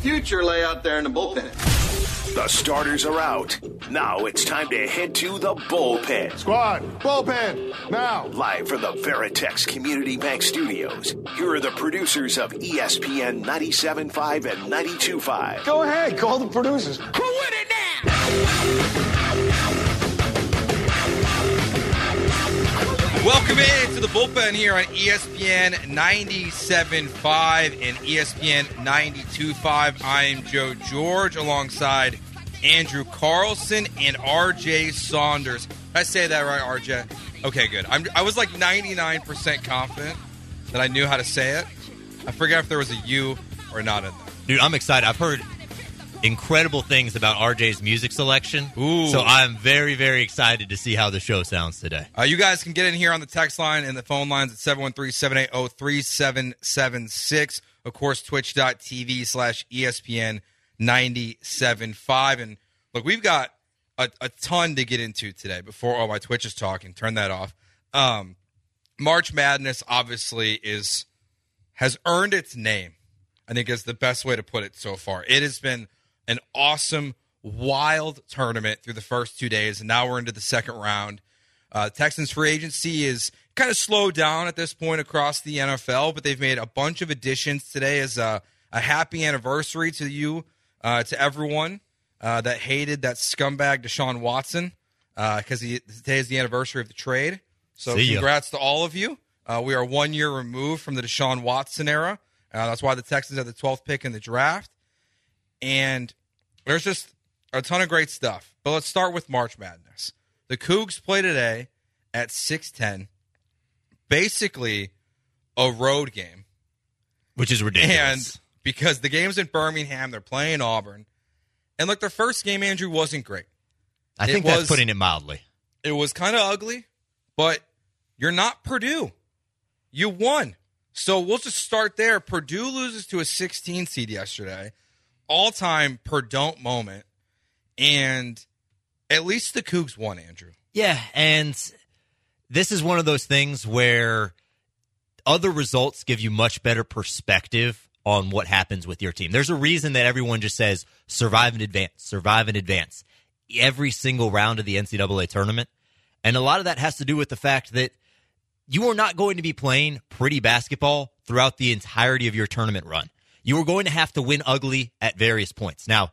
future lay out there in the bullpen. The starters are out. Now it's time to head to the bullpen. Squad, bullpen, now. Live from the Veritex Community Bank Studios, here are the producers of ESPN 97.5 and 92.5. Go ahead, call the producers. Who in it now? Welcome in to the bullpen here on ESPN 97.5 and ESPN 92.5. I am Joe George alongside Andrew Carlson and RJ Saunders. Did I say that right, RJ? Okay, good. I was like 99% confident that I knew how to say it. I forgot if there was a U or not in there. Dude, I'm excited. I've heard incredible things about RJ's music selection. Ooh. So I'm very, very excited to see how the show sounds today. You guys can get in here on the text line and the phone lines at 713-780-3776. Of course, twitch.tv/ESPN 97.5. And look, we've got a ton to get into today before all my Twitch is talking. Turn that off. March Madness obviously has earned its name, I think is the best way to put it so far. It has been an awesome, wild tournament through the first 2 days, and now we're into the second round. Texans free agency is kind of slowed down at this point across the NFL, but they've made a bunch of additions. Today is a happy anniversary to you. To everyone that hated that scumbag Deshaun Watson, because today is the anniversary of the trade. So congrats to all of you. We are 1 year removed from the Deshaun Watson era. That's why the Texans had the 12th pick in the draft. And there's just a ton of great stuff. But let's start with March Madness. The Cougs play today at 6:10. Basically a road game. Which is ridiculous. And because the game's in Birmingham, they're playing Auburn. And look, their first game, Andrew, wasn't great. I think that's putting it mildly. It was kind of ugly, but you're not Purdue. You won. So we'll just start there. Purdue loses to a 16 seed yesterday. All-time Purdue moment. And at least the Cougs won, Andrew. Yeah, and this is one of those things where other results give you much better perspective on what happens with your team. There's a reason that everyone just says, survive and advance, survive and advance, every single round of the NCAA tournament. And a lot of that has to do with the fact that you are not going to be playing pretty basketball throughout the entirety of your tournament run. You are going to have to win ugly at various points. Now,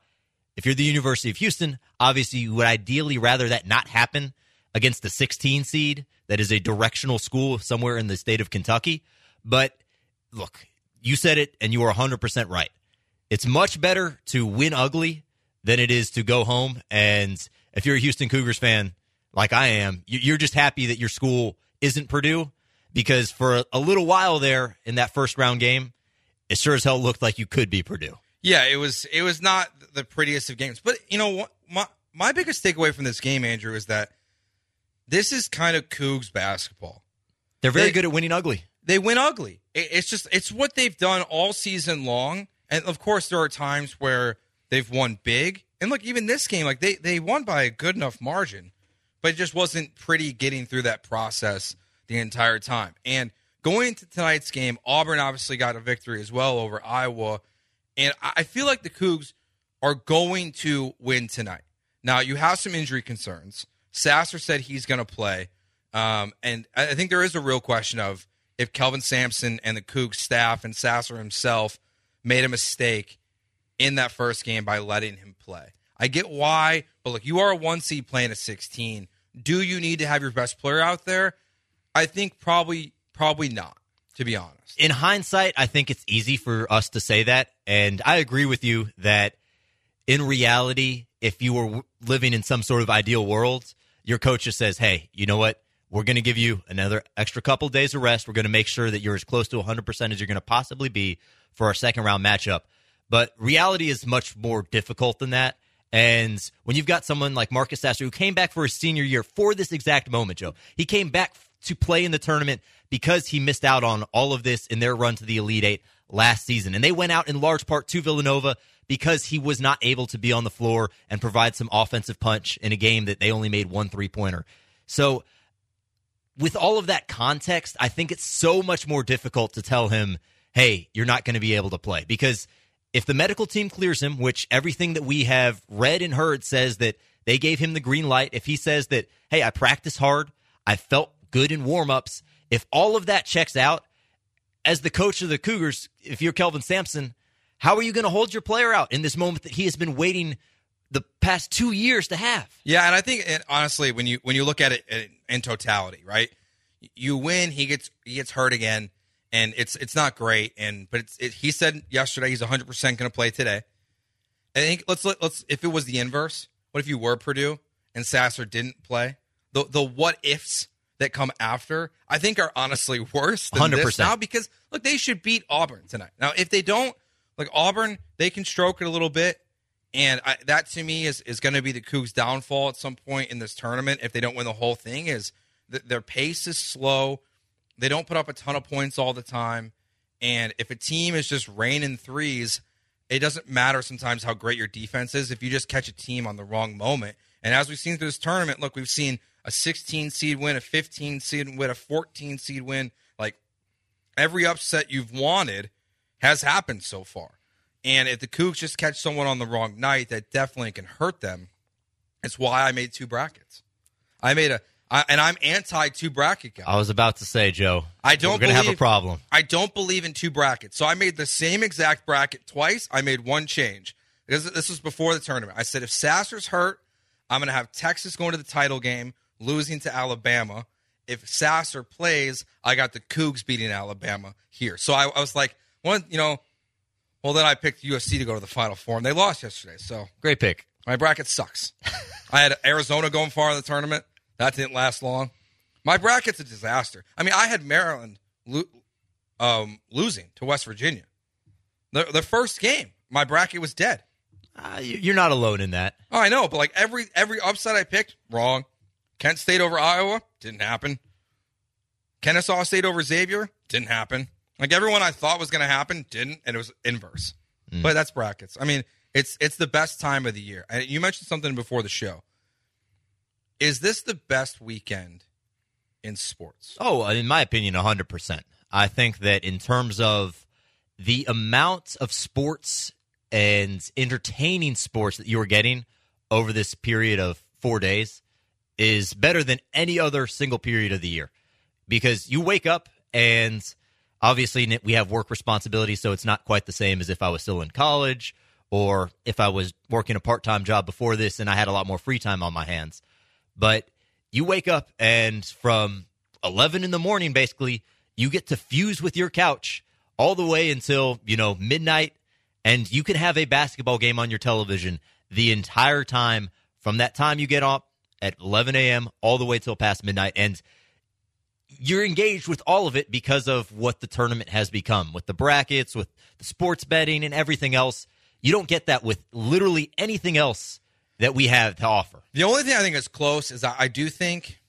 if you're the University of Houston, obviously you would ideally rather that not happen against the 16 seed that is a directional school somewhere in the state of Kentucky. But look, you said it, and you were 100% right. It's much better to win ugly than it is to go home. And if you're a Houston Cougars fan, like I am, you're just happy that your school isn't Purdue, because for a little while there in that first round game, it sure as hell looked like you could be Purdue. Yeah, it was not the prettiest of games. But, you know, my biggest takeaway from this game, Andrew, is that this is kind of Cougs basketball. They're very good at winning ugly. They win ugly. It's what they've done all season long. And, of course, there are times where they've won big. And, look, even this game, like they won by a good enough margin, but it just wasn't pretty getting through that process the entire time. And going into tonight's game, Auburn obviously got a victory as well over Iowa. And I feel like the Cougs are going to win tonight. Now, you have some injury concerns. Sasser said he's going to play. And I think there is a real question of, if Kelvin Sampson and the Cougs staff and Sasser himself made a mistake in that first game by letting him play. I get why, but look, you are a 1 seed playing a 16. Do you need to have your best player out there? I think probably not, to be honest. In hindsight, I think it's easy for us to say that, and I agree with you that in reality, if you were living in some sort of ideal world, your coach just says, hey, you know what? We're going to give you another extra couple days of rest. We're going to make sure that you're as close to 100% as you're going to possibly be for our second-round matchup. But reality is much more difficult than that. And when you've got someone like Marcus Sasser, who came back for his senior year for this exact moment, Joe, he came back to play in the tournament because he missed out on all of this in their run to the Elite Eight last season. And they went out in large part to Villanova because he was not able to be on the floor and provide some offensive punch in a game that they only made 1 3-pointer. So with all of that context, I think it's so much more difficult to tell him, hey, you're not going to be able to play. Because If the medical team clears him, which everything that we have read and heard says that they gave him the green light, if he says that, hey, I practiced hard, I felt good in warm-ups, if all of that checks out, as the coach of the Cougars, if you're Kelvin Sampson, how are you going to hold your player out in this moment that he has been waiting the past 2 years to have? Yeah, and I think, and honestly, when you look at it in totality, right? You win, he gets hurt again, and it's not great. But he said yesterday he's 100% going to play today. I think let's if it was the inverse, what if you were Purdue and Sasser didn't play? The what ifs that come after, I think, are honestly worse than 100%. This now, because look, they should beat Auburn tonight. Now, if they don't, like Auburn, they can stroke it a little bit. And that, to me, is going to be the Cougs' downfall at some point in this tournament if they don't win the whole thing. Is their pace is slow. They don't put up a ton of points all the time. And if a team is just raining threes, it doesn't matter sometimes how great your defense is if you just catch a team on the wrong moment. And as we've seen through this tournament, look, we've seen a 16-seed win, a 15-seed win, a 14-seed win. Like, every upset you've wanted has happened so far. And if the Cougs just catch someone on the wrong night, that definitely can hurt them. It's why I made two brackets. I'm anti two bracket guy. I was about to say, Joe, we're going to have a problem. I don't believe in two brackets. So I made the same exact bracket twice. I made one change. Because this was before the tournament. I said, if Sasser's hurt, I'm going to have Texas going to the title game, losing to Alabama. If Sasser plays, I got the Cougs beating Alabama here. So I was like, well, then I picked USC to go to the Final Four, and they lost yesterday. So great pick. My bracket sucks. I had Arizona going far in the tournament. That didn't last long. My bracket's a disaster. I mean, I had Maryland losing to West Virginia. The first game, my bracket was dead. You're not alone in that. Oh, I know, but like every upset I picked, wrong. Kent State over Iowa, didn't happen. Kennesaw State over Xavier, didn't happen. Like, everyone I thought was going to happen didn't, and it was inverse. Mm. But that's brackets. I mean, it's the best time of the year. And you mentioned something before the show. Is this the best weekend in sports? Oh, in my opinion, 100%. I think that in terms of the amount of sports and entertaining sports that you are getting over this period of 4 days is better than any other single period of the year. Because you wake up and... obviously, we have work responsibilities, so it's not quite the same as if I was still in college or if I was working a part-time job before this and I had a lot more free time on my hands. But you wake up, and from 11 in the morning, basically, you get to fuse with your couch all the way until, midnight, and you can have a basketball game on your television the entire time from that time you get up at 11 a.m. all the way till past midnight. And you're engaged with all of it because of what the tournament has become, with the brackets, with the sports betting and everything else. You don't get that with literally anything else that we have to offer. The only thing I think is close is I do think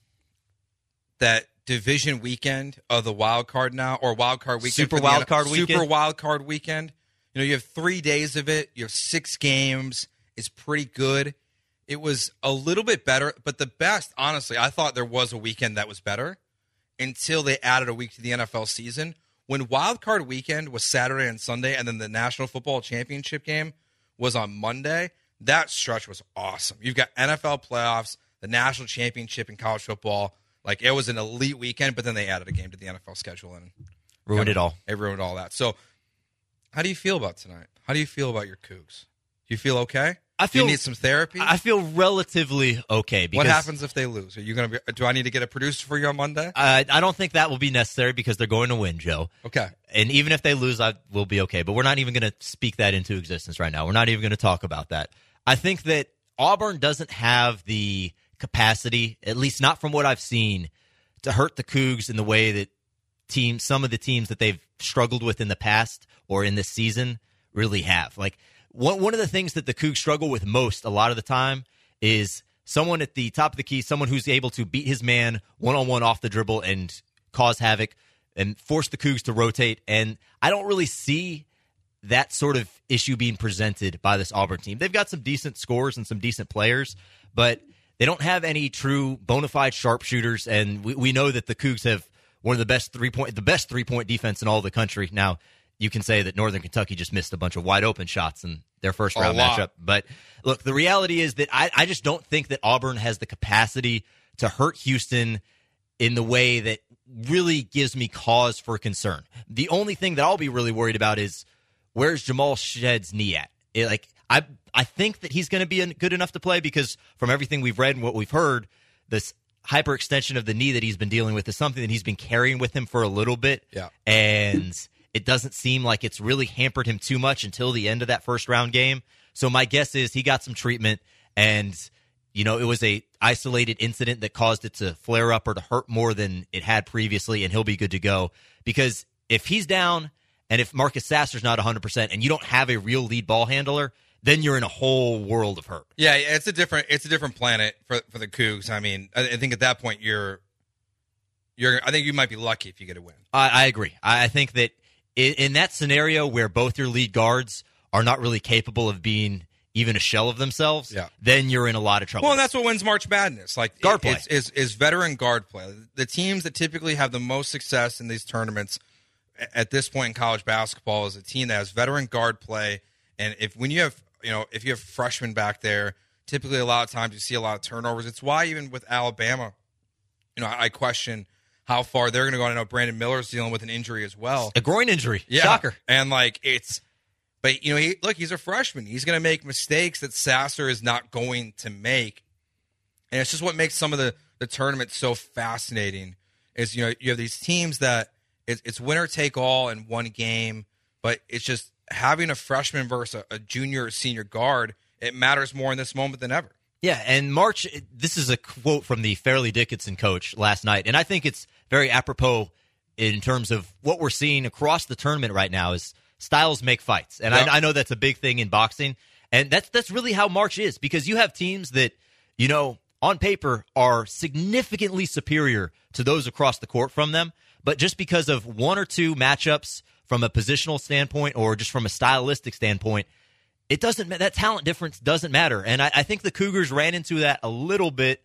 that division weekend of the wild card now, or wild card weekend. Super wild card weekend. You have 3 days of it. You have six games. It's pretty good. It was a little bit better, but the best, honestly, I thought there was a weekend that was better, until they added a week to the NFL season. When Wild Card Weekend was Saturday and Sunday, and then the National Football Championship game was on Monday, that stretch was awesome. You've got NFL playoffs, the National Championship in college football. Like, it was an elite weekend, but then they added a game to the NFL schedule and ruined it all. It ruined all that. So how do you feel about tonight? How do you feel about your Cougs? Do you feel okay? Do you need some therapy? I feel relatively okay. Because what happens if they lose? Do I need to get a producer for you on Monday? I don't think that will be necessary because they're going to win, Joe. Okay. And even if they lose, I will be okay. But we're not even going to speak that into existence right now. We're not even going to talk about that. I think that Auburn doesn't have the capacity, at least not from what I've seen, to hurt the Cougs in the way that some of the teams that they've struggled with in the past or in this season really have. Like, one of the things that the Cougs struggle with most a lot of the time is someone at the top of the key, someone who's able to beat his man one-on-one off the dribble and cause havoc and force the Cougs to rotate. And I don't really see that sort of issue being presented by this Auburn team. They've got some decent scores and some decent players, but they don't have any true bona fide sharpshooters. And we know that the Cougs have one of the best three-point defense in all the country. Now, you can say that Northern Kentucky just missed a bunch of wide open shots in their first round matchup. But look, the reality is that I just don't think that Auburn has the capacity to hurt Houston in the way that really gives me cause for concern. The only thing that I'll be really worried about is where's Jamal Shedd's knee at? I think that he's going to be good enough to play, because from everything we've read and what we've heard, this hyperextension of the knee that he's been dealing with is something that he's been carrying with him for a little bit. Yeah. And it doesn't seem like it's really hampered him too much until the end of that first round game. So my guess is he got some treatment, and you know, it was a isolated incident that caused it to flare up or to hurt more than it had previously, and he'll be good to go. Because if he's down and if Marcus Sasser's not 100% and you don't have a real lead ball handler, then you're in a whole world of hurt. Yeah, it's a different planet for the Cougs. I mean, I think at that point I think you might be lucky if you get a win. I agree. I think that in that scenario where both your lead guards are not really capable of being even a shell of themselves, then you're in a lot of trouble. Well, and that's what wins March Madness. Like guard play is veteran guard play. The teams that typically have the most success in these tournaments at this point in college basketball is a team that has veteran guard play. And if you have freshmen back there, typically a lot of times you see a lot of turnovers. It's why even with Alabama, I question how far they're going to go. I know Brandon Miller's dealing with an injury as well, a groin injury. Yeah. Shocker. And but he's a freshman. He's going to make mistakes that Sasser is not going to make, and it's just what makes some of the tournament so fascinating. Is you have these teams that it's winner take all in one game, but it's just. Having a freshman versus a junior or senior guard, it matters more in this moment than ever. Yeah, and March, this is a quote from the Fairleigh Dickinson coach last night, and I think it's very apropos in terms of what we're seeing across the tournament right now is styles make fights. And I know that's a big thing in boxing, and that's really how March is, because you have teams that, on paper are significantly superior to those across the court from them, but just because of one or two matchups from a positional standpoint or just from a stylistic standpoint, it doesn't that talent difference doesn't matter. And I think the Cougars ran into that a little bit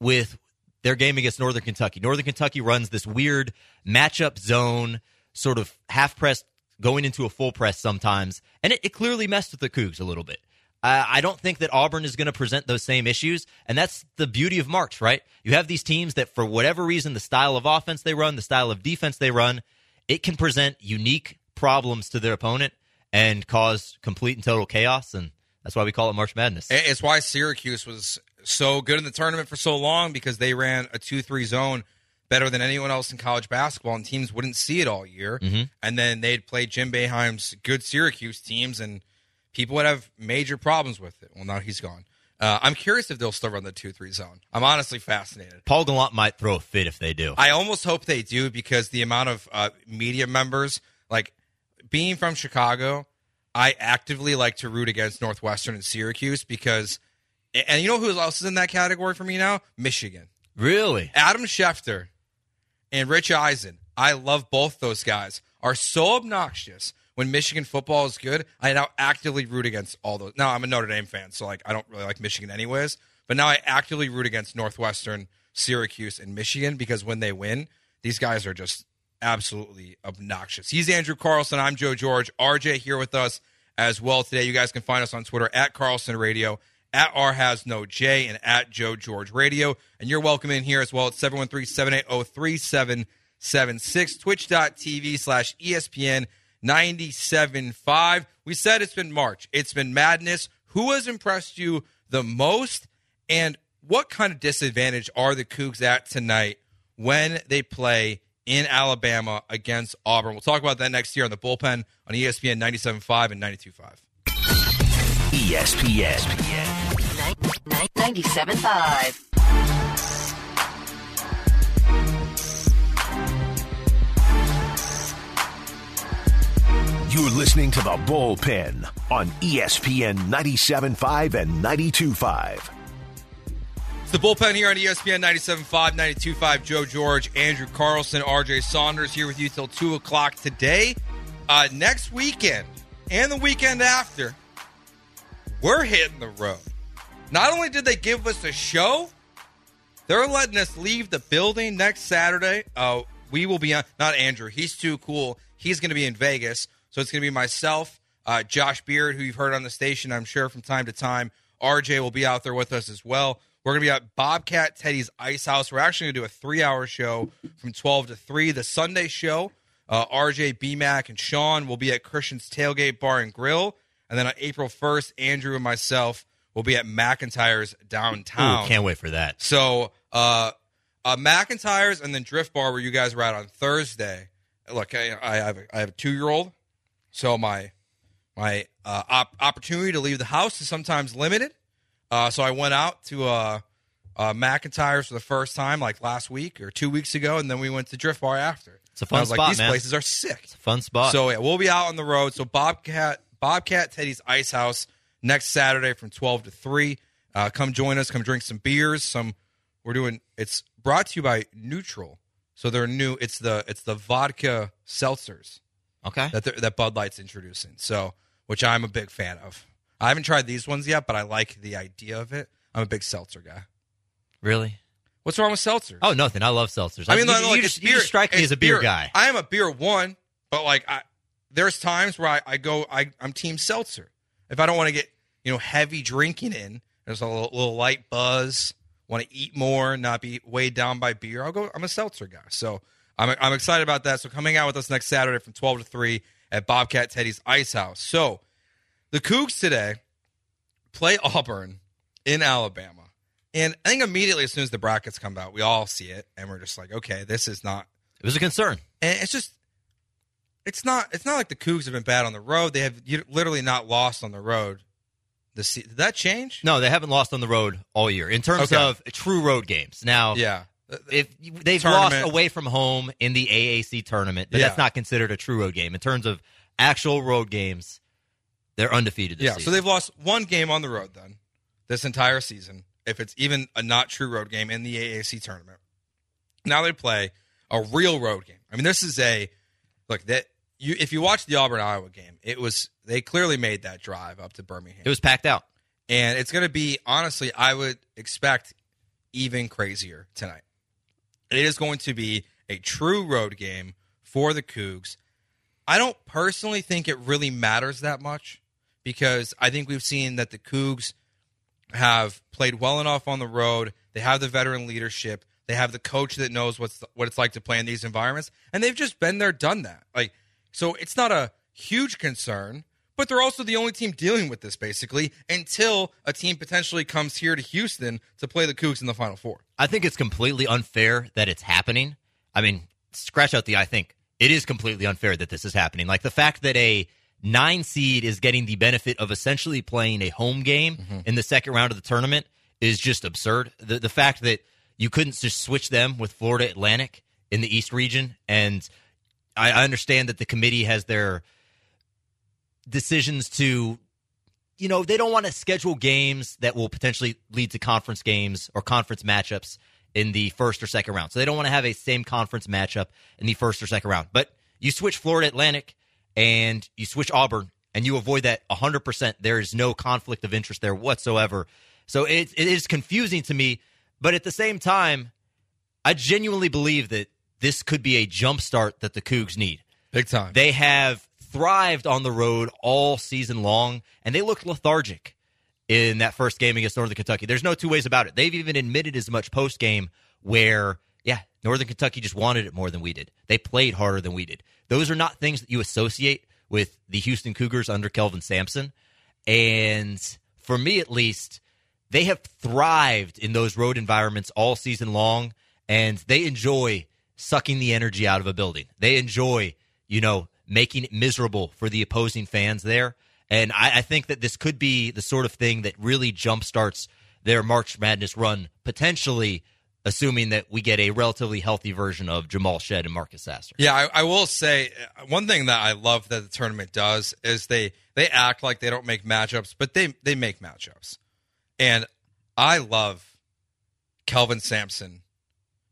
with their game against Northern Kentucky. Northern Kentucky runs this weird matchup zone, sort of half press going into a full press sometimes, and it clearly messed with the Cougs a little bit. I don't think that Auburn is going to present those same issues, and that's the beauty of March, right? You have these teams that for whatever reason, the style of offense they run, the style of defense they run, it can present unique problems to their opponent and cause complete and total chaos, and that's why we call it March Madness. It's why Syracuse was so good in the tournament for so long, because they ran a 2-3 zone better than anyone else in college basketball, and teams wouldn't see it all year. Mm-hmm. And then they'd play Jim Boeheim's good Syracuse teams, and people would have major problems with it. Well, now he's gone. I'm curious if they'll still run the 2-3 zone. I'm honestly fascinated. Paul Gallant might throw a fit if they do. I almost hope they do, because the amount of media members, like being from Chicago, I actively like to root against Northwestern and Syracuse because, and you know who else is in that category for me now? Michigan. Really? Adam Schefter and Rich Eisen. I love both those guys. Are so obnoxious. When Michigan football is good, I now actively root against all those. Now, I'm a Notre Dame fan, so I don't really like Michigan anyways. But now I actively root against Northwestern, Syracuse, and Michigan, because when they win, these guys are just absolutely obnoxious. He's Andrew Carlson. I'm Joe George. RJ here with us as well today. You guys can find us on Twitter at Carlson Radio, at RHasNoJ, and at Joe George Radio. And you're welcome in here as well at 713-780-3776, twitch.tv/ESPN. 97.5. We said it's been March. It's been madness. Who has impressed you the most? And what kind of disadvantage are the Cougs at tonight when they play in Alabama against Auburn? We'll talk about that next year on The Bullpen on ESPN 97.5 and 92.5. ESPN 97.5. You're listening to The Bullpen on ESPN 97.5 and 92.5. It's The Bullpen here on ESPN 97.5, 92.5. Joe George, Andrew Carlson, RJ Saunders here with you till 2 o'clock today. Next weekend and the weekend after, we're hitting the road. Not only did they give us a show, they're letting us leave the building next Saturday. We will be on, not Andrew. He's too cool. He's going to be in Vegas. So it's going to be myself, Josh Beard, who you've heard on the station, I'm sure, from time to time. RJ will be out there with us as well. We're going to be at Bobcat Teddy's Ice House. We're actually going to do a three-hour show from 12 to 3. The Sunday show, RJ, B-Mac, and Sean will be at Christian's Tailgate Bar and Grill. And then on April 1st, Andrew and myself will be at McIntyre's downtown. Ooh, can't wait for that. So McIntyre's and then Drift Bar, where you guys were at on Thursday. Look, I have a two-year-old, so my opportunity to leave the house is sometimes limited. So I went out to McIntyre's for the first time, like last week or 2 weeks ago, and then we went to Drift Bar after. It's a fun spot, man. I was like, these places are sick. It's a fun spot. So yeah, we'll be out on the road. So Bobcat Teddy's Ice House next Saturday from 12 to 3. Come join us. Come drink some beers. It's brought to you by Neutral. So they're new. It's the vodka seltzers. Okay. That Bud Light's introducing. So, which I'm a big fan of. I haven't tried these ones yet, but I like the idea of it. I'm a big seltzer guy. Really? What's wrong with seltzers? Oh, nothing. I love seltzers. I mean, you just strike me as a beer guy. I am a beer one, but like there's times where I'm team seltzer. If I don't want to get heavy drinking in, there's a little light buzz. Want to eat more, not be weighed down by beer? I'm a seltzer guy, so I'm excited about that. So coming out with us next Saturday from 12 to 3 at Bobcat Teddy's Ice House. So. The Cougs today play Auburn in Alabama. And I think immediately as soon as the brackets come out, we all see it, and we're just like, okay, this is not... It was a concern. And it's just... It's not like the Cougs have been bad on the road. They have literally not lost on the road. Did that change? No, they haven't lost on the road all year in terms of true road games. Now, if they've lost away from home in the AAC tournament, but that's not considered a true road game. In terms of actual road games... They're undefeated this season. Yeah, so they've lost one game on the road then this entire season, if it's even a not true road game in the AAC tournament. Now they play a real road game. I mean, this is if you watch the Auburn-Iowa game, they clearly made that drive up to Birmingham. It was packed out. And it's going to be, honestly, I would expect even crazier tonight. It is going to be a true road game for the Cougs. I don't personally think it really matters that much, because I think we've seen that the Cougs have played well enough on the road. They have the veteran leadership. They have the coach that knows what it's like to play in these environments, and they've just been there, done that. So it's not a huge concern, but they're also the only team dealing with this, basically, until a team potentially comes here to Houston to play the Cougs in the Final Four. I think it's completely unfair that it's happening. I mean, scratch out the I think. It is completely unfair that this is happening. Like, the fact that a 9 seed is getting the benefit of essentially playing a home game in the second round of the tournament is just absurd. The fact that you couldn't just switch them with Florida Atlantic in the East region. And I understand that the committee has their decisions to, they don't want to schedule games that will potentially lead to conference games or conference matchups in the first or second round. So they don't want to have a same conference matchup in the first or second round. But you switch Florida Atlantic and you switch Auburn, and you avoid that 100%. There is no conflict of interest there whatsoever. So it is confusing to me. But at the same time, I genuinely believe that this could be a jumpstart that the Cougs need. Big time. They have thrived on the road all season long, and they looked lethargic in that first game against Northern Kentucky. There's no two ways about it. They've even admitted as much post-game where, Northern Kentucky just wanted it more than we did. They played harder than we did. Those are not things that you associate with the Houston Cougars under Kelvin Sampson. And for me, at least, they have thrived in those road environments all season long, and they enjoy sucking the energy out of a building. They enjoy, making it miserable for the opposing fans there. And I think that this could be the sort of thing that really jumpstarts their March Madness run, potentially, assuming that we get a relatively healthy version of Jamal Shedd and Marcus Sasser. Yeah, I will say one thing that I love that the tournament does is they act like they don't make matchups, but they make matchups. And I love Kelvin Sampson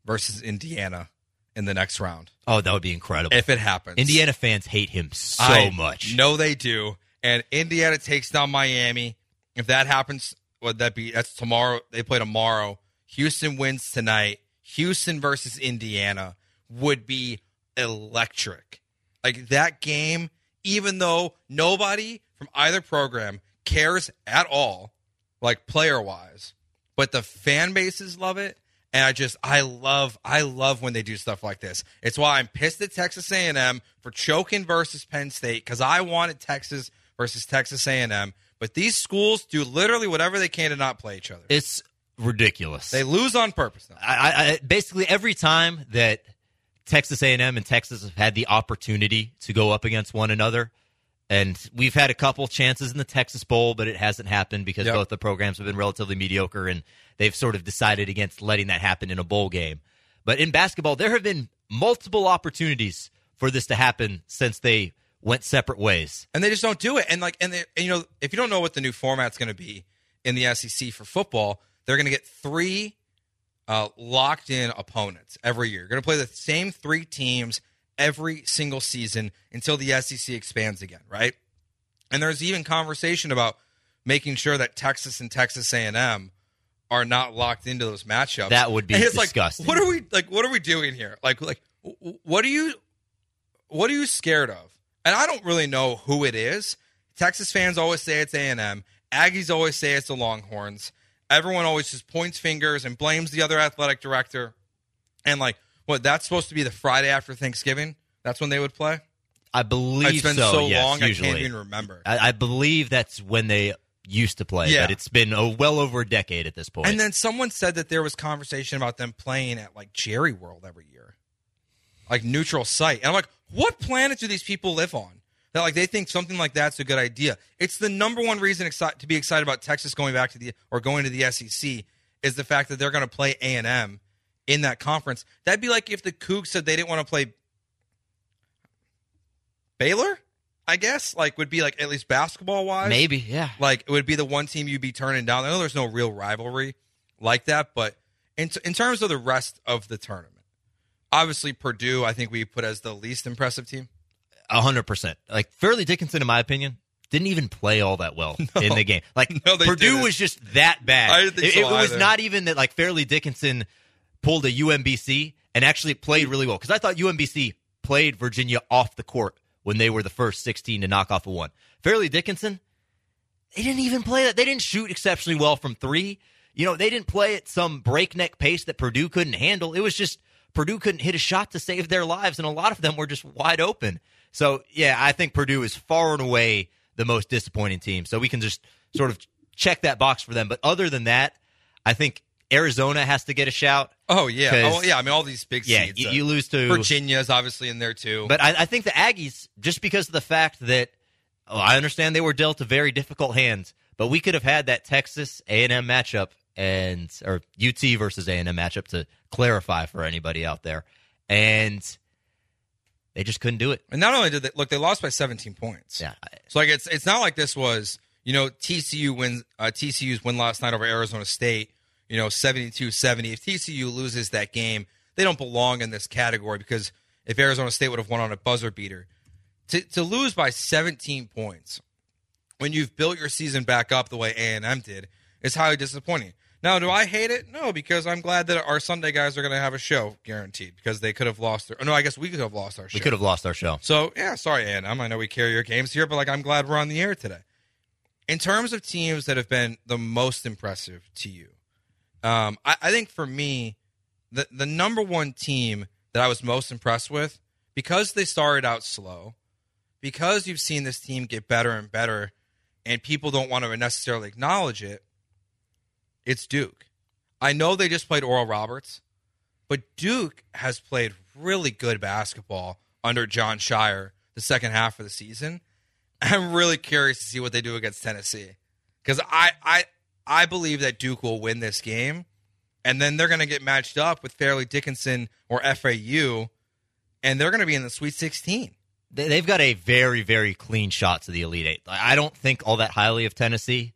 versus Indiana in the next round. Oh, that would be incredible. If it happens. Indiana fans hate him so much. No, they do. And Indiana takes down Miami. If that happens, that's tomorrow. They play tomorrow. Houston wins tonight. Houston versus Indiana would be electric. Like, that game even though nobody from either program cares at all, like player-wise. But the fan bases love it, and I love when they do stuff like this. It's why I'm pissed at Texas A&M for choking versus Penn State, because I wanted Texas versus Texas A&M. But these schools do literally whatever they can to not play each other. It's ridiculous. They lose on purpose. I basically, every time that Texas A&M and Texas have had the opportunity to go up against one another, and we've had a couple chances in the Texas Bowl, but it hasn't happened because both the programs have been relatively mediocre, and they've sort of decided against letting that happen in a bowl game. But in basketball, there have been multiple opportunities for this to happen since they went separate ways, and they just don't do it. And you know, if you don't know what the new format's going to be in the SEC for football, they're going to get three locked-in opponents every year. You're going to play the same three teams every single season until the SEC expands again, right? And there's even conversation about making sure that Texas and Texas A&M are not locked into those matchups. That would be disgusting. Like, what are we doing here? What are you scared of? And I don't really know who it is. Texas fans always say it's A&M. Aggies always say it's the Longhorns. Everyone always just points fingers and blames the other athletic director. And that's supposed to be the Friday after Thanksgiving? That's when they would play? I believe so. It's been so long, usually. I can't even remember. I believe that's when they used to play. Yeah. But it's been well over a decade at this point. And then someone said that there was conversation about them playing at Jerry World every year. Neutral site. And I'm like, what planet do these people live on? That they think something like that's a good idea. It's the number one reason to be excited about Texas going to the SEC is the fact that they're going to play A&M in that conference. That'd be like if the Cougs said they didn't want to play Baylor, I guess. Would be at least basketball wise. Maybe, yeah. It would be the one team you'd be turning down. I know there's no real rivalry like that, but in terms of the rest of the tournament, obviously Purdue, I think we put as the least impressive team. 100%. Fairleigh Dickinson, in my opinion, didn't even play all that well in the game. Purdue didn't. Was just that bad. I didn't think it was not even that Fairleigh Dickinson pulled a UMBC and actually played really well. Because I thought UMBC played Virginia off the court when they were the first 16 to knock off a one. Fairleigh Dickinson, they didn't even play that. They didn't shoot exceptionally well from three. You know, they didn't play at some breakneck pace that Purdue couldn't handle. It was just Purdue couldn't hit a shot to save their lives, and a lot of them were just wide open. So, yeah, I think Purdue is far and away the most disappointing team. So we can just sort of check that box for them. But other than that, I think Arizona has to get a shout. Oh, yeah. Oh, yeah. I mean, all these big seeds. Yeah, you lose to Virginia's obviously in there, too. But I think the Aggies, just because of the fact that I understand they were dealt a very difficult hand, but we could have had that Texas A&M matchup or UT versus A&M matchup to clarify for anybody out there. And they just couldn't do it. And not only did they they lost by 17 points. Yeah. So it's not like this was, you know, TCU's win last night over Arizona State, you know, 72-70. If TCU loses that game, they don't belong in this category, because if Arizona State would have won on a buzzer beater, to lose by 17 points when you've built your season back up the way A&M did is highly disappointing. Now, do I hate it? No, because I'm glad that our Sunday guys are going to have a show, guaranteed, because they could have lost their... No, I guess we could have lost our show. We could have lost our show. So, yeah, sorry, A&M. I know we carry your games here, but, I'm glad we're on the air today. In terms of teams that have been the most impressive to you, I think for me, the number one team that I was most impressed with, because they started out slow, because you've seen this team get better and better, and people don't want to necessarily acknowledge it, it's Duke. I know they just played Oral Roberts, but Duke has played really good basketball under John Shire the second half of the season. I'm really curious to see what they do against Tennessee, because I believe that Duke will win this game, and then they're going to get matched up with Fairleigh Dickinson or FAU, and they're going to be in the Sweet 16. They've got a very, very clean shot to the Elite Eight. I don't think all that highly of Tennessee.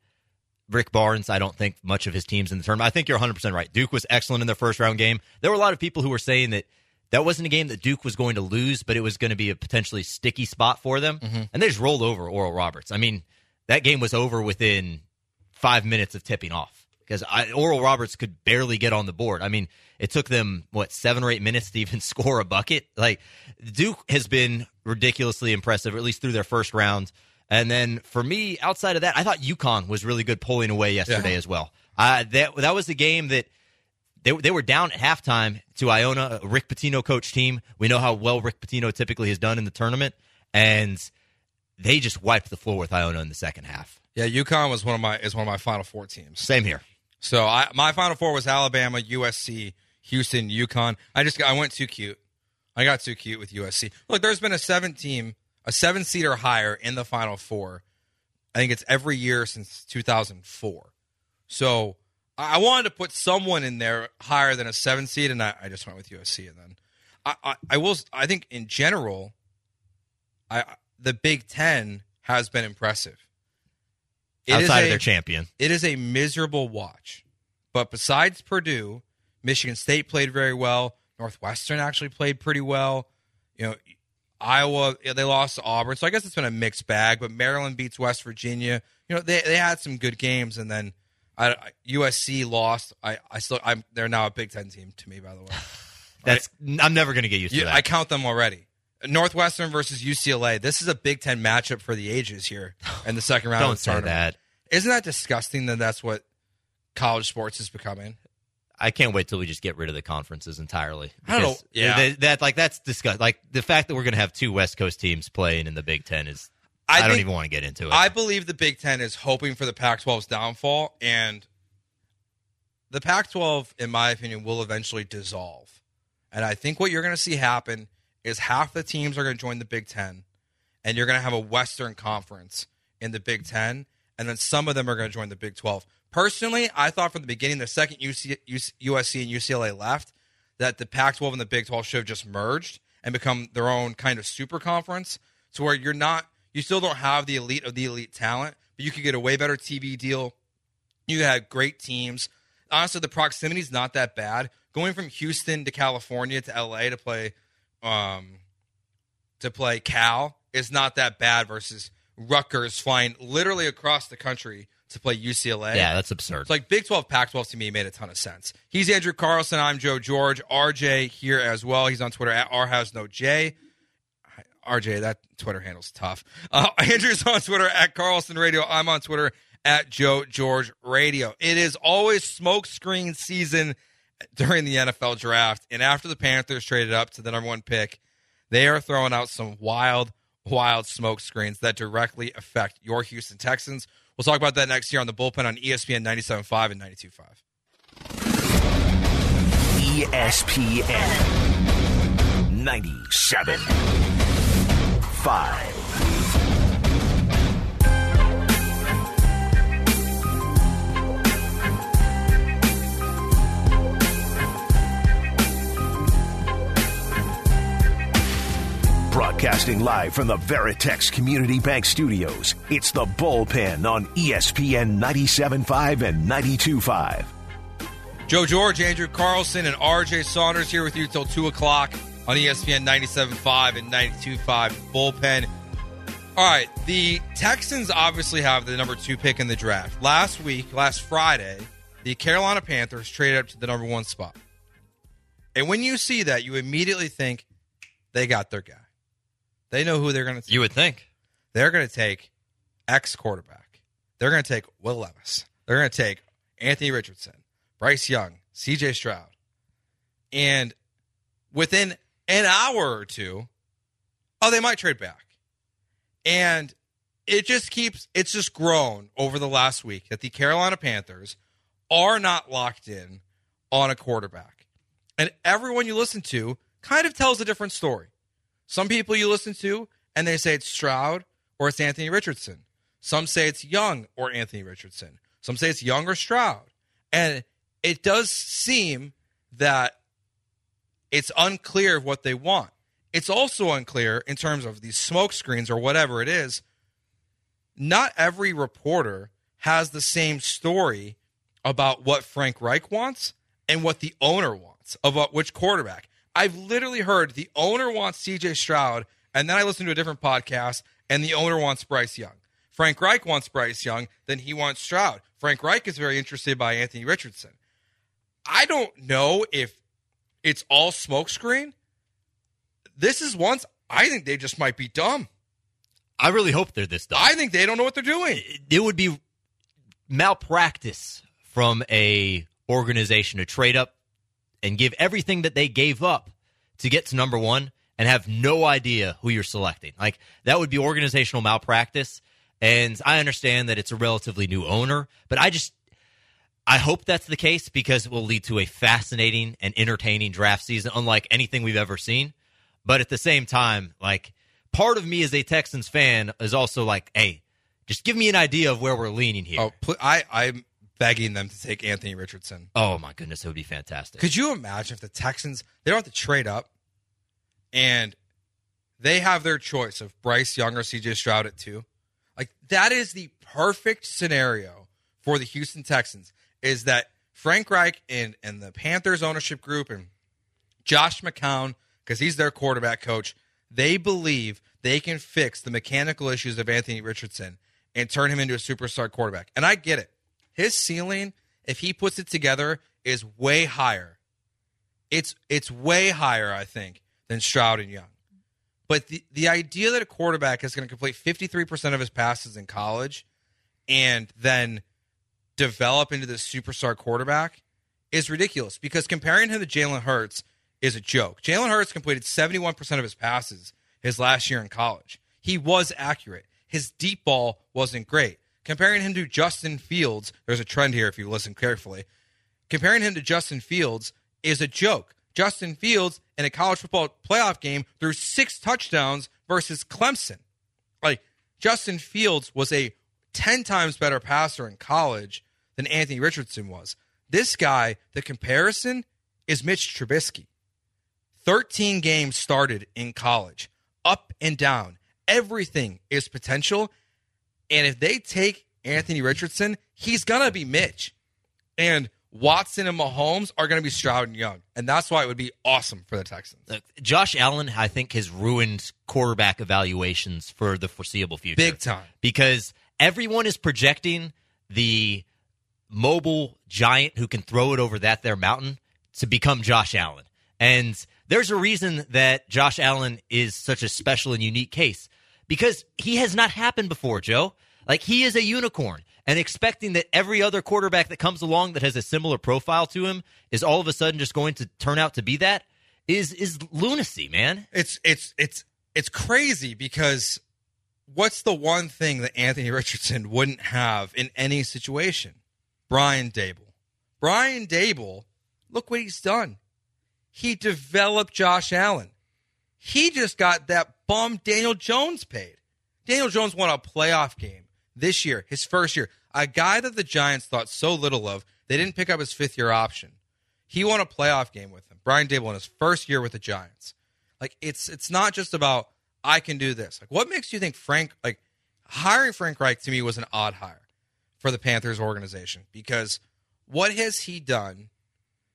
Rick Barnes, I don't think much of his team's in the tournament. I think you're 100% right. Duke was excellent in their first-round game. There were a lot of people who were saying that wasn't a game that Duke was going to lose, but it was going to be a potentially sticky spot for them. Mm-hmm. And they just rolled over Oral Roberts. I mean, that game was over within 5 minutes of tipping off. because Oral Roberts could barely get on the board. I mean, it took them, 7 or 8 minutes to even score a bucket? Like, Duke has been ridiculously impressive, at least through their first round. And then for me, outside of that, I thought UConn was really good pulling away yesterday as well. That was the game that they were down at halftime to Iona, a Rick Pitino coach team. We know how well Rick Pitino typically has done in the tournament, and they just wiped the floor with Iona in the second half. Yeah, UConn was one of my Final Four teams. Same here. So my Final Four was Alabama, USC, Houston, UConn. I went too cute. I got too cute with USC. Look, there's been a 7 seed or higher in the Final Four. I think it's every year since 2004. So I wanted to put someone in there higher than a 7 seed, and I just went with USC. And then I think in general, the Big Ten has been impressive. Outside of their champion. It is a miserable watch. But besides Purdue, Michigan State played very well. Northwestern actually played pretty well. Iowa, they lost to Auburn. So I guess it's been a mixed bag. But Maryland beats West Virginia. They had some good games. And then USC lost. They're now a Big Ten team to me, by the way. I'm never going to get used to that. I count them already. Northwestern versus UCLA. This is a Big Ten matchup for the ages here in the second round. Don't say that. Isn't that disgusting that that's what college sports is becoming? I can't wait till we just get rid of the conferences entirely. I don't know. Yeah. That's disgusting. Like, the fact that we're going to have two West Coast teams playing in the Big Ten is... I don't even want to get into it. I believe the Big Ten is hoping for the Pac-12's downfall, and the Pac-12, in my opinion, will eventually dissolve. And I think what you're going to see happen is half the teams are going to join the Big Ten, and you're going to have a Western Conference in the Big Ten, and then some of them are going to join the Big 12. Personally, I thought from the beginning, the second USC and UCLA left, that the Pac-12 and the Big 12 should have just merged and become their own kind of super conference, to where you still don't have the elite of the elite talent, but you could get a way better TV deal. You had great teams. Honestly, the proximity is not that bad. Going from Houston to California to LA to play Cal is not that bad versus Rutgers flying literally across the country to play UCLA. Yeah, that's absurd. It's like Big 12, Pac-12 to me made a ton of sense. He's Andrew Carlson. I'm Joe George. RJ here as well. He's on Twitter at rhasnoj. RJ, that Twitter handle's tough. Andrew's on Twitter at Carlson Radio. I'm on Twitter at Joe George Radio. It is always smokescreen season during the NFL draft, and after the Panthers traded up to the #1 pick, they are throwing out some wild, wild smoke screens that directly affect your Houston Texans. We'll talk about that next year on The Bullpen on ESPN 97.5 and 92.5. ESPN 97.5. Broadcasting live from the Veritex Community Bank Studios, it's The Bullpen on ESPN 97.5 and 92.5. Joe George, Andrew Carlson, and RJ Saunders here with you till 2 o'clock on ESPN 97.5 and 92.5 Bullpen. All right, the Texans obviously have the #2 pick in the draft. Last Friday, the Carolina Panthers traded up to the #1 spot. And when you see that, you immediately think they got their guy. They know who they're going to take. You would think. They're going to take X quarterback. They're going to take Will Levis. They're going to take Anthony Richardson, Bryce Young, CJ Stroud. And within an hour or two, they might trade back. And it's just grown over the last week that the Carolina Panthers are not locked in on a quarterback. And everyone you listen to kind of tells a different story. Some people you listen to, and they say it's Stroud or it's Anthony Richardson. Some say it's Young or Anthony Richardson. Some say it's Young or Stroud. And it does seem that it's unclear what they want. It's also unclear in terms of these smoke screens or whatever it is. Not every reporter has the same story about what Frank Reich wants and what the owner wants, about which quarterback. I've literally heard the owner wants CJ Stroud, and then I listened to a different podcast, and the owner wants Bryce Young. Frank Reich wants Bryce Young, then he wants Stroud. Frank Reich is very interested by Anthony Richardson. I don't know if it's all smokescreen. This is once I think they just might be dumb. I really hope they're this dumb. I think they don't know what they're doing. It would be malpractice from a organization to trade up and give everything that they gave up to get to number one and have no idea who you're selecting. Like, that would be organizational malpractice. And I understand that it's a relatively new owner, but I hope that's the case because it will lead to a fascinating and entertaining draft season, unlike anything we've ever seen. But at the same time, like, part of me as a Texans fan is also like, hey, just give me an idea of where we're leaning here. Oh, I'm begging them to take Anthony Richardson. Oh, my goodness. It would be fantastic. Could you imagine if the Texans, they don't have to trade up, and they have their choice of Bryce Young or CJ Stroud at 2? Like, that is the perfect scenario for the Houston Texans, is that Frank Reich and the Panthers ownership group and Josh McCown, because he's their quarterback coach, they believe they can fix the mechanical issues of Anthony Richardson and turn him into a superstar quarterback. And I get it. His ceiling, if he puts it together, is way higher. It's way higher, I think, than Stroud and Young. But the idea that a quarterback is going to complete 53% of his passes in college and then develop into this superstar quarterback is ridiculous, because comparing him to Jalen Hurts is a joke. Jalen Hurts completed 71% of his passes his last year in college. He was accurate. His deep ball wasn't great. Comparing him to Justin Fields, there's a trend here if you listen carefully. Comparing him to Justin Fields is a joke. Justin Fields in a college football playoff game threw 6 touchdowns versus Clemson. Like, Justin Fields was a 10 times better passer in college than Anthony Richardson was. This guy, the comparison is Mitch Trubisky. 13 games started in college, up and down. Everything is potential. And if they take Anthony Richardson, he's going to be Mitch. And Watson and Mahomes are going to be Stroud and Young, and that's why it would be awesome for the Texans. Look, Josh Allen, I think, has ruined quarterback evaluations for the foreseeable future. Big time. Because everyone is projecting the mobile giant who can throw it over that there mountain to become Josh Allen. And there's a reason that Josh Allen is such a special and unique case, because he has not happened before, Joe. Like, he is a unicorn. And expecting that every other quarterback that comes along that has a similar profile to him is all of a sudden just going to turn out to be that is lunacy, man. It's crazy, because what's the one thing that Anthony Richardson wouldn't have in any situation? Brian Dable. Brian Dable, look what he's done. He developed Josh Allen. He just got that bum Daniel Jones paid. Daniel Jones won a playoff game this year, his first year. A guy that the Giants thought so little of, they didn't pick up his 5th-year option. He won a playoff game with him. Brian Dable in his first year with the Giants. Like, it's not just about, I can do this. Like, what makes you think hiring Frank Reich, to me, was an odd hire for the Panthers organization? Because what has he done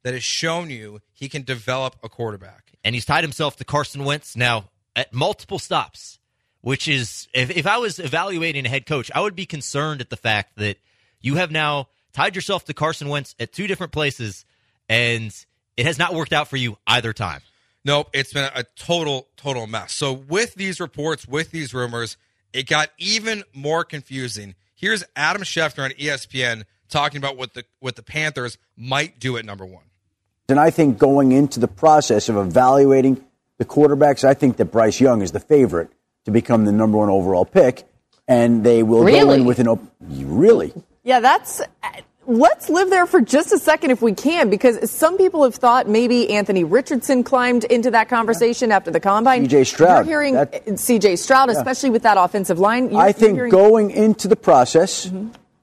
that has shown you he can develop a quarterback? And he's tied himself to Carson Wentz now at multiple stops. Which is, if I was evaluating a head coach, I would be concerned at the fact that you have now tied yourself to Carson Wentz at 2 different places, and it has not worked out for you either time. Nope, it's been a total mess. So with these reports, with these rumors, it got even more confusing. Here's Adam Schefter on ESPN talking about what the Panthers might do at number 1. And I think going into the process of evaluating the quarterbacks, I think that Bryce Young is the favorite to become the number 1 overall pick, and they will go in with an open... Really? Yeah, that's... Let's live there for just a second if we can, because some people have thought maybe Anthony Richardson climbed into that conversation after the Combine. CJ Stroud. You're hearing CJ Stroud, especially with that offensive line. I think going into the process,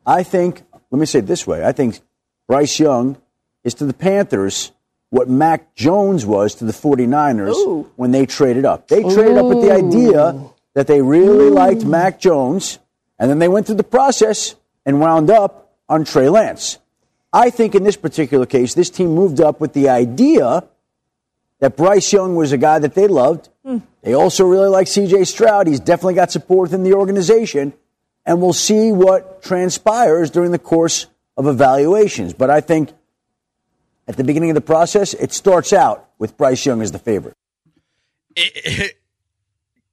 I think... Let me say it this way. I think Bryce Young is to the Panthers what Mac Jones was to the 49ers when they traded up. They traded up with the idea that they really liked Mac Jones, and then they went through the process and wound up on Trey Lance. I think in this particular case, this team moved up with the idea that Bryce Young was a guy that they loved. They also really liked C.J. Stroud. He's definitely got support within the organization. and we'll see what transpires during the course of evaluations. But I think at the beginning of the process, it starts out with Bryce Young as the favorite.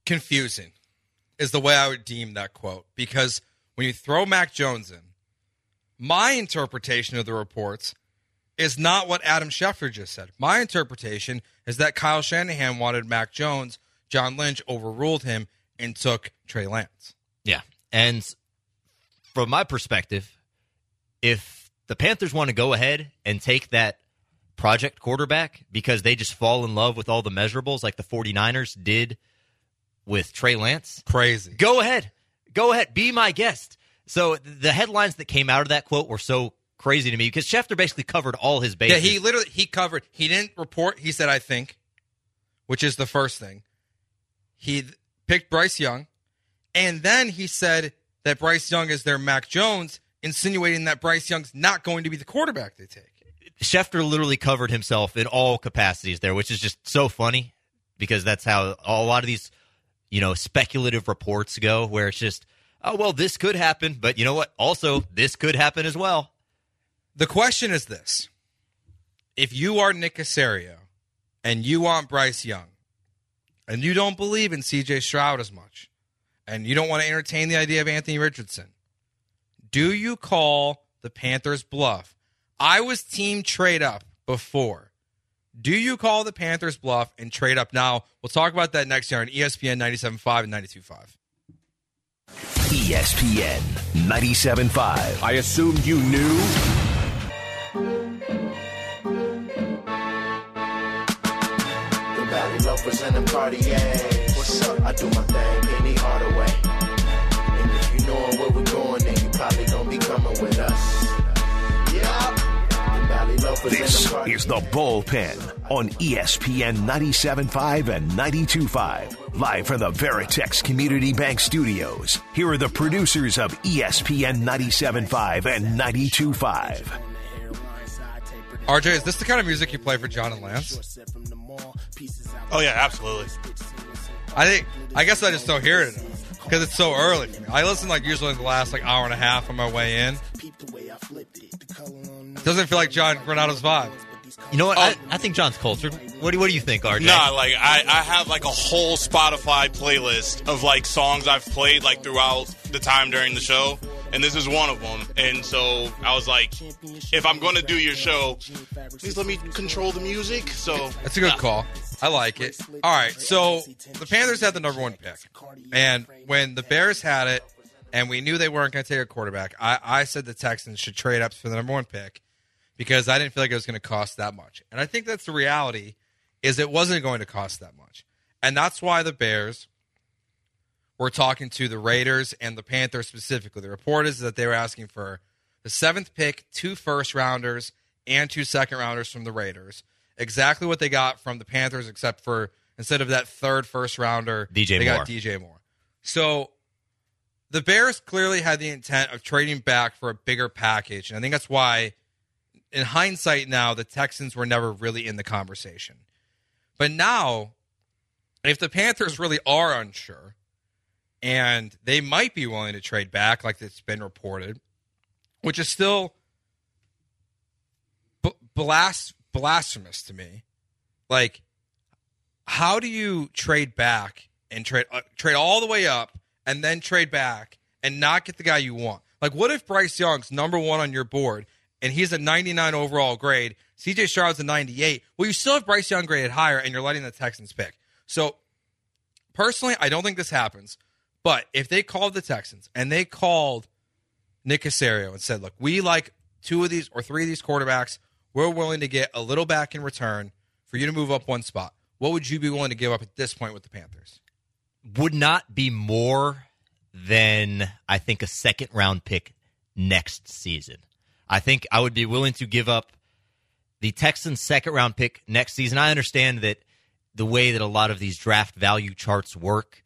Confusing is the way I would deem that quote, because when you throw Mac Jones in, my interpretation of the reports is not what Adam Schefter just said. My interpretation is that Kyle Shanahan wanted Mac Jones, John Lynch overruled him and took Trey Lance. Yeah, and from my perspective, if the Panthers want to go ahead and take that project quarterback because they just fall in love with all the measurables like the 49ers did with Trey Lance. Crazy. Go ahead. Go ahead. Be my guest. So the headlines that came out of that quote were so crazy to me because Schefter basically covered all his bases. Yeah, he covered. He didn't report. He said, I think, which is the first thing. He picked Bryce Young, and then he said that Bryce Young is their Mac Jones, insinuating that Bryce Young's not going to be the quarterback they take. Schefter literally covered himself in all capacities there, which is just so funny because that's how a lot of these, you know, speculative reports go, where it's just, oh, well, this could happen, but you know what? Also, this could happen as well. The question is this. If you are Nick Caserio and you want Bryce Young and you don't believe in CJ Stroud as much and you don't want to entertain the idea of Anthony Richardson, do you call the Panthers bluff? I was team trade up before. Do you call the Panthers bluff and trade up now? We'll talk about that next year on ESPN 97.5 and 92.5. ESPN 97.5. I assumed you knew. The Valley Loafers and the Party Ass. What's up? I do my thing any harder way. And if you know where we're going, then you probably gonna be coming with us. Yeah. This is The Bullpen on ESPN 97.5 and 92.5. Live from the Veritex Community Bank Studios, here are the producers of ESPN 97.5 and 92.5. RJ, is this the kind of music you play for John and Lance? Oh, yeah, absolutely. I guess I just don't hear it enough. Because it's so early. I listen like usually the last like hour and a half on my way in. Doesn't feel like John Granado's vibe. You know what? I think John's cultured. What do you think, RJ? No, like I have like a whole Spotify playlist of like songs I've played like throughout the time during the show, and this is one of them. And so I was like, if I'm going to do your show, please let me control the music. So that's a good call. I like it. All right, so the Panthers had the number one pick, and when the Bears had it, and we knew they weren't going to take a quarterback, I said the Texans should trade up for the number one pick because I didn't feel like it was going to cost that much. And I think that's the reality, is it wasn't going to cost that much. And that's why the Bears were talking to the Raiders and the Panthers specifically. The report is that they were asking for the 7th pick, 2 first-rounders, and 2 second-rounders from the Raiders. Exactly what they got from the Panthers, except for instead of that 3rd first-rounder, they got DJ Moore. So the Bears clearly had the intent of trading back for a bigger package, and I think that's why, in hindsight now, the Texans were never really in the conversation. But now, if the Panthers really are unsure, and they might be willing to trade back like it's been reported, which is still blasphemous to me. Like, how do you trade back and trade all the way up and then trade back and not get the guy you want? Like, what if Bryce Young's number one on your board and he's a 99 overall grade, CJ Stroud's a 98? Well, you still have Bryce Young graded higher and you're letting the Texans pick. So, personally, I don't think this happens, but if they called the Texans and they called Nick Caserio and said, look, we like 2 of these or 3 of these quarterbacks, we're willing to get a little back in return for you to move up 1 spot, what would you be willing to give up at this point with the Panthers? Would not be more than, I think, a second-round pick next season. I think I would be willing to give up the Texans' second-round pick next season. I understand that the way that a lot of these draft value charts work,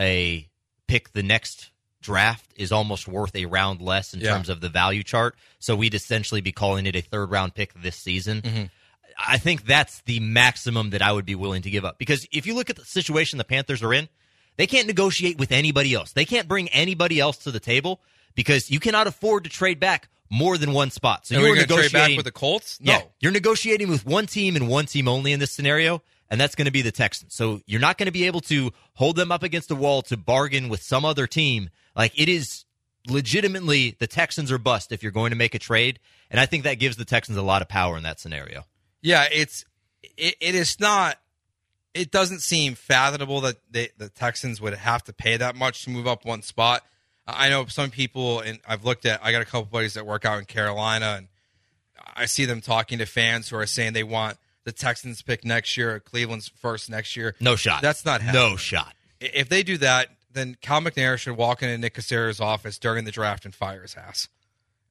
a pick the next draft is almost worth a round less in terms of the value chart. So we'd essentially be calling it a third-round pick this season. Mm-hmm. I think that's the maximum that I would be willing to give up. Because if you look at the situation the Panthers are in, They can't negotiate with anybody else. They can't bring anybody else to the table because you cannot afford to trade back more than one spot. So you're going to trade back with the Colts? No. Yeah, you're negotiating with one team and one team only in this scenario, and that's going to be the Texans. So you're not going to be able to hold them up against the wall to bargain with some other team. Like, it is legitimately the Texans are bust if you're going to make a trade, and I think that gives the Texans a lot of power in that scenario. Yeah, it is not... It doesn't seem fathomable that the Texans would have to pay that much to move up one spot. I know some people, and I've looked at, I got a couple buddies that work out in Carolina, and I see them talking to fans who are saying they want the Texans pick next year or Cleveland's first next year. No shot. That's not happening. No shot. If they do that, then Cal McNair should walk into Nick Caserio's office during the draft and fire his ass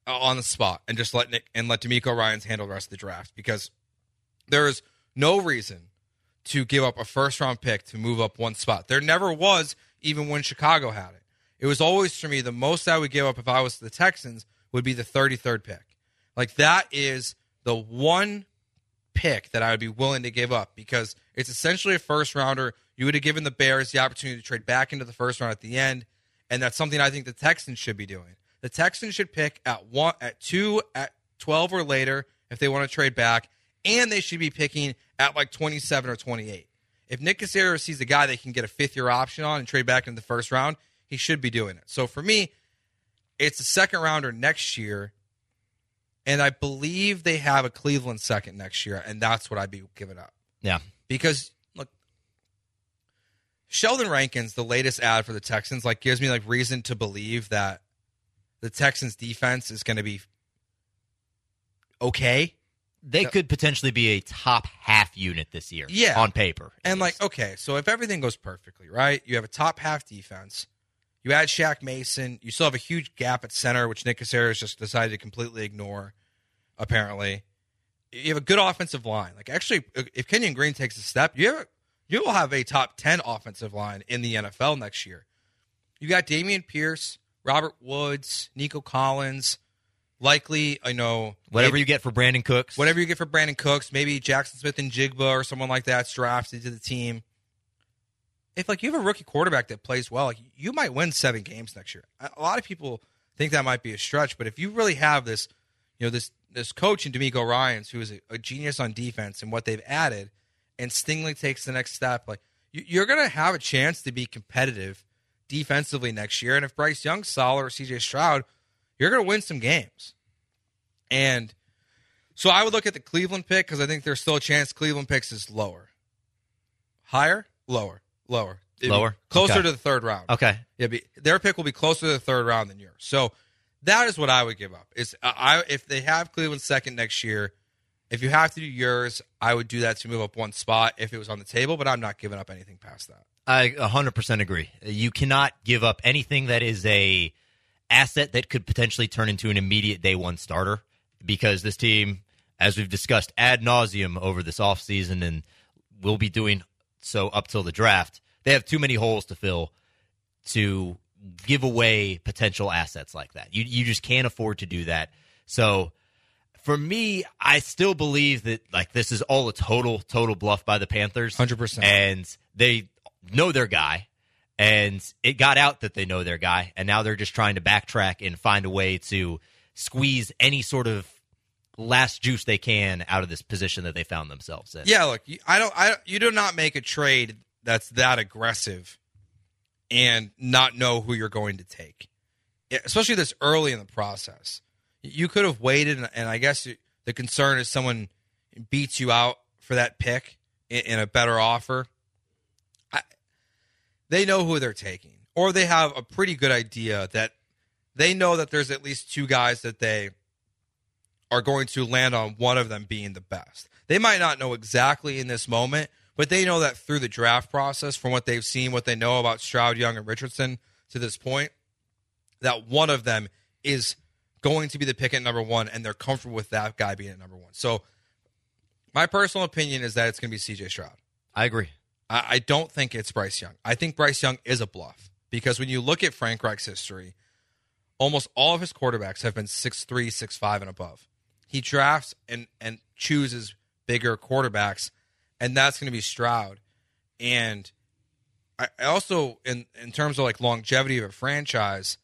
on the spot and just let Nick and let DeMeco Ryans handle the rest of the draft, because there is no reason to give up a first-round pick to move up one spot. There never was, even when Chicago had it. It was always, for me, the most I would give up if I was the Texans would be the 33rd pick. Like, that is the one pick that I would be willing to give up, because it's essentially a first-rounder. You would have given the Bears the opportunity to trade back into the first round at the end, and that's something I think the Texans should be doing. The Texans should pick at 2, at 12 or later if they want to trade back, and they should be picking at like 27 or 28. If Nick Caserio sees a guy they can get a fifth-year option on and trade back in the first round, he should be doing it. So for me, it's a second-rounder next year, and I believe they have a Cleveland second next year, and that's what I'd be giving up. Yeah. Because, look, Sheldon Rankins, the latest ad for the Texans, like, gives me like reason to believe that the Texans' defense is going to be okay. They could potentially be a top half unit this year, yeah, on paper. And least. Like, okay, so if everything goes perfectly, right, you have a top half defense, you add Shaq Mason, you still have a huge gap at center, which Nick Caserio has just decided to completely ignore, apparently. You have a good offensive line. Like, actually, if Kenyon Green takes a step, you will have a top 10 offensive line in the NFL next year. You got Dameon Pierce, Robert Woods, Nico Collins. Likely, I know. Whatever you get for Brandon Cooks. Whatever you get for Brandon Cooks, maybe Jaxon Smith-Njigba or someone like that's drafted to the team. If like you have a rookie quarterback that plays well, like, you might win 7 games next year. A lot of people think that might be a stretch, but if you really have this, you know, this coach in DeMeco Ryans who is a genius on defense and what they've added, and Stingley takes the next step, like you're going to have a chance to be competitive defensively next year. And if Bryce Young, Sala, or CJ Stroud, you're going to win some games. And so I would look at the Cleveland pick because I think there's still a chance Cleveland picks is lower. Higher? Lower. Lower. Lower? Closer to the third round. Okay. Yeah, their pick will be closer to the third round than yours. So that is what I would give up. If they have Cleveland second next year, if you have to do yours, I would do that to move up one spot if it was on the table, but I'm not giving up anything past that. I 100% agree. You cannot give up anything that is a asset that could potentially turn into an immediate day one starter, because this team, as we've discussed ad nauseum over this offseason and will be doing so up till the draft, they have too many holes to fill to give away potential assets like that. You just can't afford to do that. So for me, I still believe that like this is all a total bluff by the Panthers. 100%. And they know their guy. And it got out that they know their guy, and now they're just trying to backtrack and find a way to squeeze any sort of last juice they can out of this position that they found themselves in. Yeah, look, you do not make a trade that's that aggressive and not know who you're going to take, especially this early in the process. You could have waited, and I guess the concern is someone beats you out for that pick in a better offer. They know who they're taking, or they have a pretty good idea that they know that there's at least 2 guys that they are going to land on, one of them being the best. They might not know exactly in this moment, but they know that through the draft process, from what they've seen, what they know about Stroud, Young, and Richardson to this point, that one of them is going to be the pick at number 1, and they're comfortable with that guy being at number 1. So my personal opinion is that it's going to be CJ Stroud. I agree. I don't think it's Bryce Young. I think Bryce Young is a bluff, because when you look at Frank Reich's history, almost all of his quarterbacks have been 6'3", 6'5", and above. He drafts and chooses bigger quarterbacks, and that's going to be Stroud. And I also, in terms of like longevity of a franchise,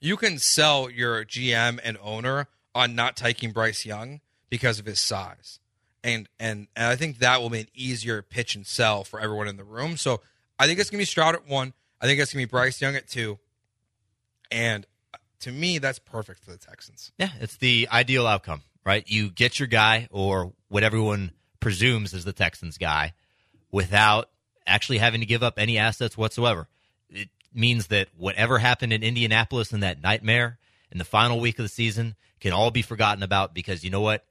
you can sell your GM and owner on not taking Bryce Young because of his size. And I think that will be an easier pitch and sell for everyone in the room. So I think it's going to be Stroud at 1. I think it's going to be Bryce Young at 2. And to me, that's perfect for the Texans. Yeah, it's the ideal outcome, right? You get your guy, or what everyone presumes is the Texans guy, without actually having to give up any assets whatsoever. It means that whatever happened in Indianapolis in that nightmare in the final week of the season can all be forgotten about, because you know what?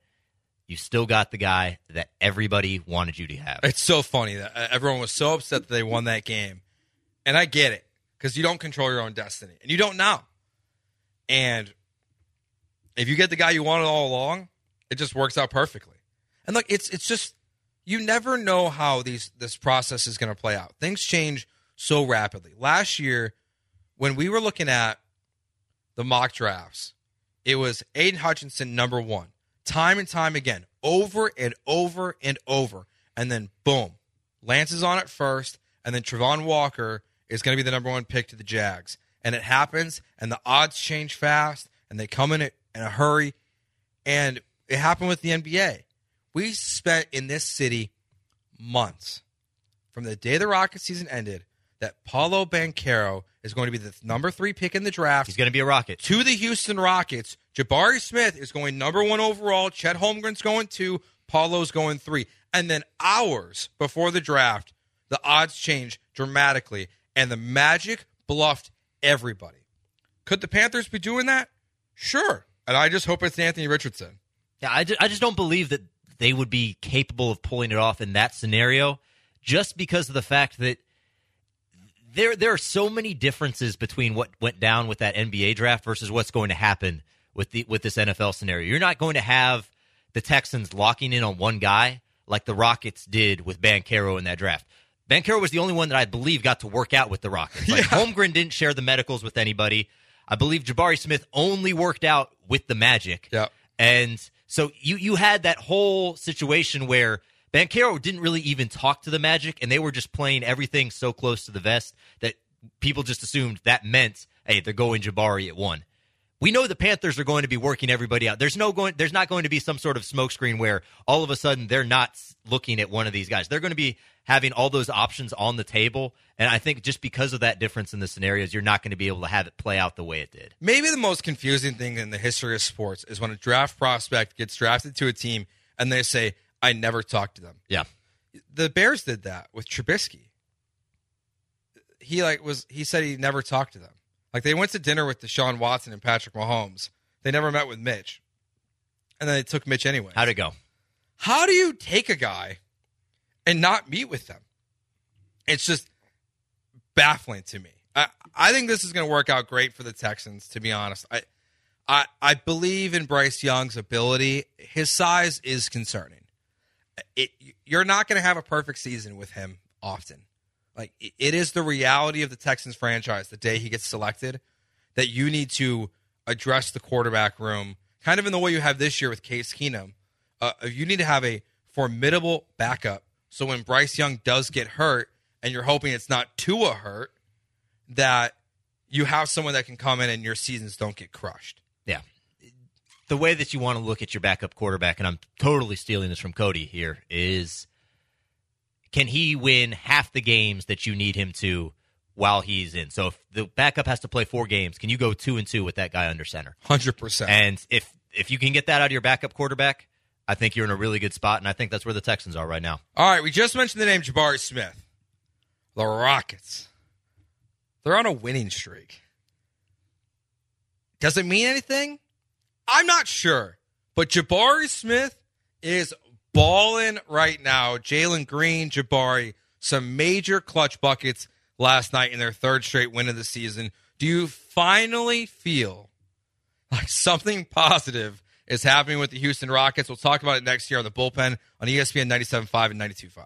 You still got the guy that everybody wanted you to have. It's so funny that everyone was so upset that they won that game. And I get it, because you don't control your own destiny, and you don't now. And if you get the guy you wanted all along, it just works out perfectly. And look, it's just, you never know how this process is going to play out. Things change so rapidly. Last year, when we were looking at the mock drafts, it was Aiden Hutchinson number 1, time and time again, over and over and over. And then, boom, Lance is on it first, and then Travon Walker is going to be the number 1 pick to the Jags. And it happens, and the odds change fast, and they come in a hurry. And it happened with the NBA. We spent in this city months from the day the Rockets season ended that Paolo Banchero is going to be the number 3 pick in the draft. He's going to be a Rocket. To the Houston Rockets. Jabari Smith is going number 1 overall. Chet Holmgren's going 2. Paolo's going 3. And then hours before the draft, the odds change dramatically, and the Magic bluffed everybody. Could the Panthers be doing that? Sure. And I just hope it's Anthony Richardson. Yeah, I just don't believe that they would be capable of pulling it off in that scenario, just because of the fact that there are so many differences between what went down with that NBA draft versus what's going to happen with this NFL scenario. You're not going to have the Texans locking in on one guy like the Rockets did with Banchero in that draft. Banchero was the only one that I believe got to work out with the Rockets. Like, yeah. Holmgren didn't share the medicals with anybody. I believe Jabari Smith only worked out with the Magic. Yeah. And so you had that whole situation where Banchero didn't really even talk to the Magic, and they were just playing everything so close to the vest that people just assumed that meant, hey, they're going Jabari at 1. We know the Panthers are going to be working everybody out. There's not going to be some sort of smokescreen where all of a sudden they're not looking at one of these guys. They're going to be having all those options on the table, and I think just because of that difference in the scenarios, you're not going to be able to have it play out the way it did. Maybe the most confusing thing in the history of sports is when a draft prospect gets drafted to a team and they say, I never talked to them. Yeah. The Bears did that with Trubisky. He said he never talked to them. Like, they went to dinner with Deshaun Watson and Patrick Mahomes. They never met with Mitch. And then they took Mitch anyway. How'd it go? How do you take a guy and not meet with them? It's just baffling to me. I think this is going to work out great for the Texans, to be honest. I believe in Bryce Young's ability. His size is concerning. You're not going to have a perfect season with him often. Like, it is the reality of the Texans franchise the day he gets selected that you need to address the quarterback room, kind of in the way you have this year with Case Keenum. You need to have a formidable backup, so when Bryce Young does get hurt, and you're hoping it's not Tua hurt, that you have someone that can come in and your seasons don't get crushed. Yeah. The way that you want to look at your backup quarterback, and I'm totally stealing this from Cody here, is can he win half the games that you need him to while he's in? So if the backup has to play 4 games, can you go 2-2 with that guy under center? 100%. And if you can get that out of your backup quarterback, I think you're in a really good spot, and I think that's where the Texans are right now. All right, we just mentioned the name Jabari Smith. The Rockets. They're on a winning streak. Does it mean anything? I'm not sure. But Jabari Smith is balling right now. Jalen Green, Jabari, some major clutch buckets last night in their 3rd straight win of the season. Do you finally feel like something positive is happening with the Houston Rockets? We'll talk about it next year on The Bullpen on ESPN 97.5 and 92.5.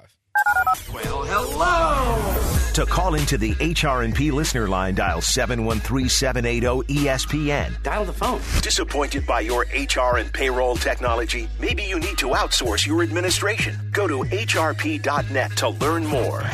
Well, hello! To call into the HRNP listener line, dial 713-780-ESPN. Dial the phone. Disappointed by your HR and payroll technology? Maybe you need to outsource your administration. Go to hrp.net to learn more.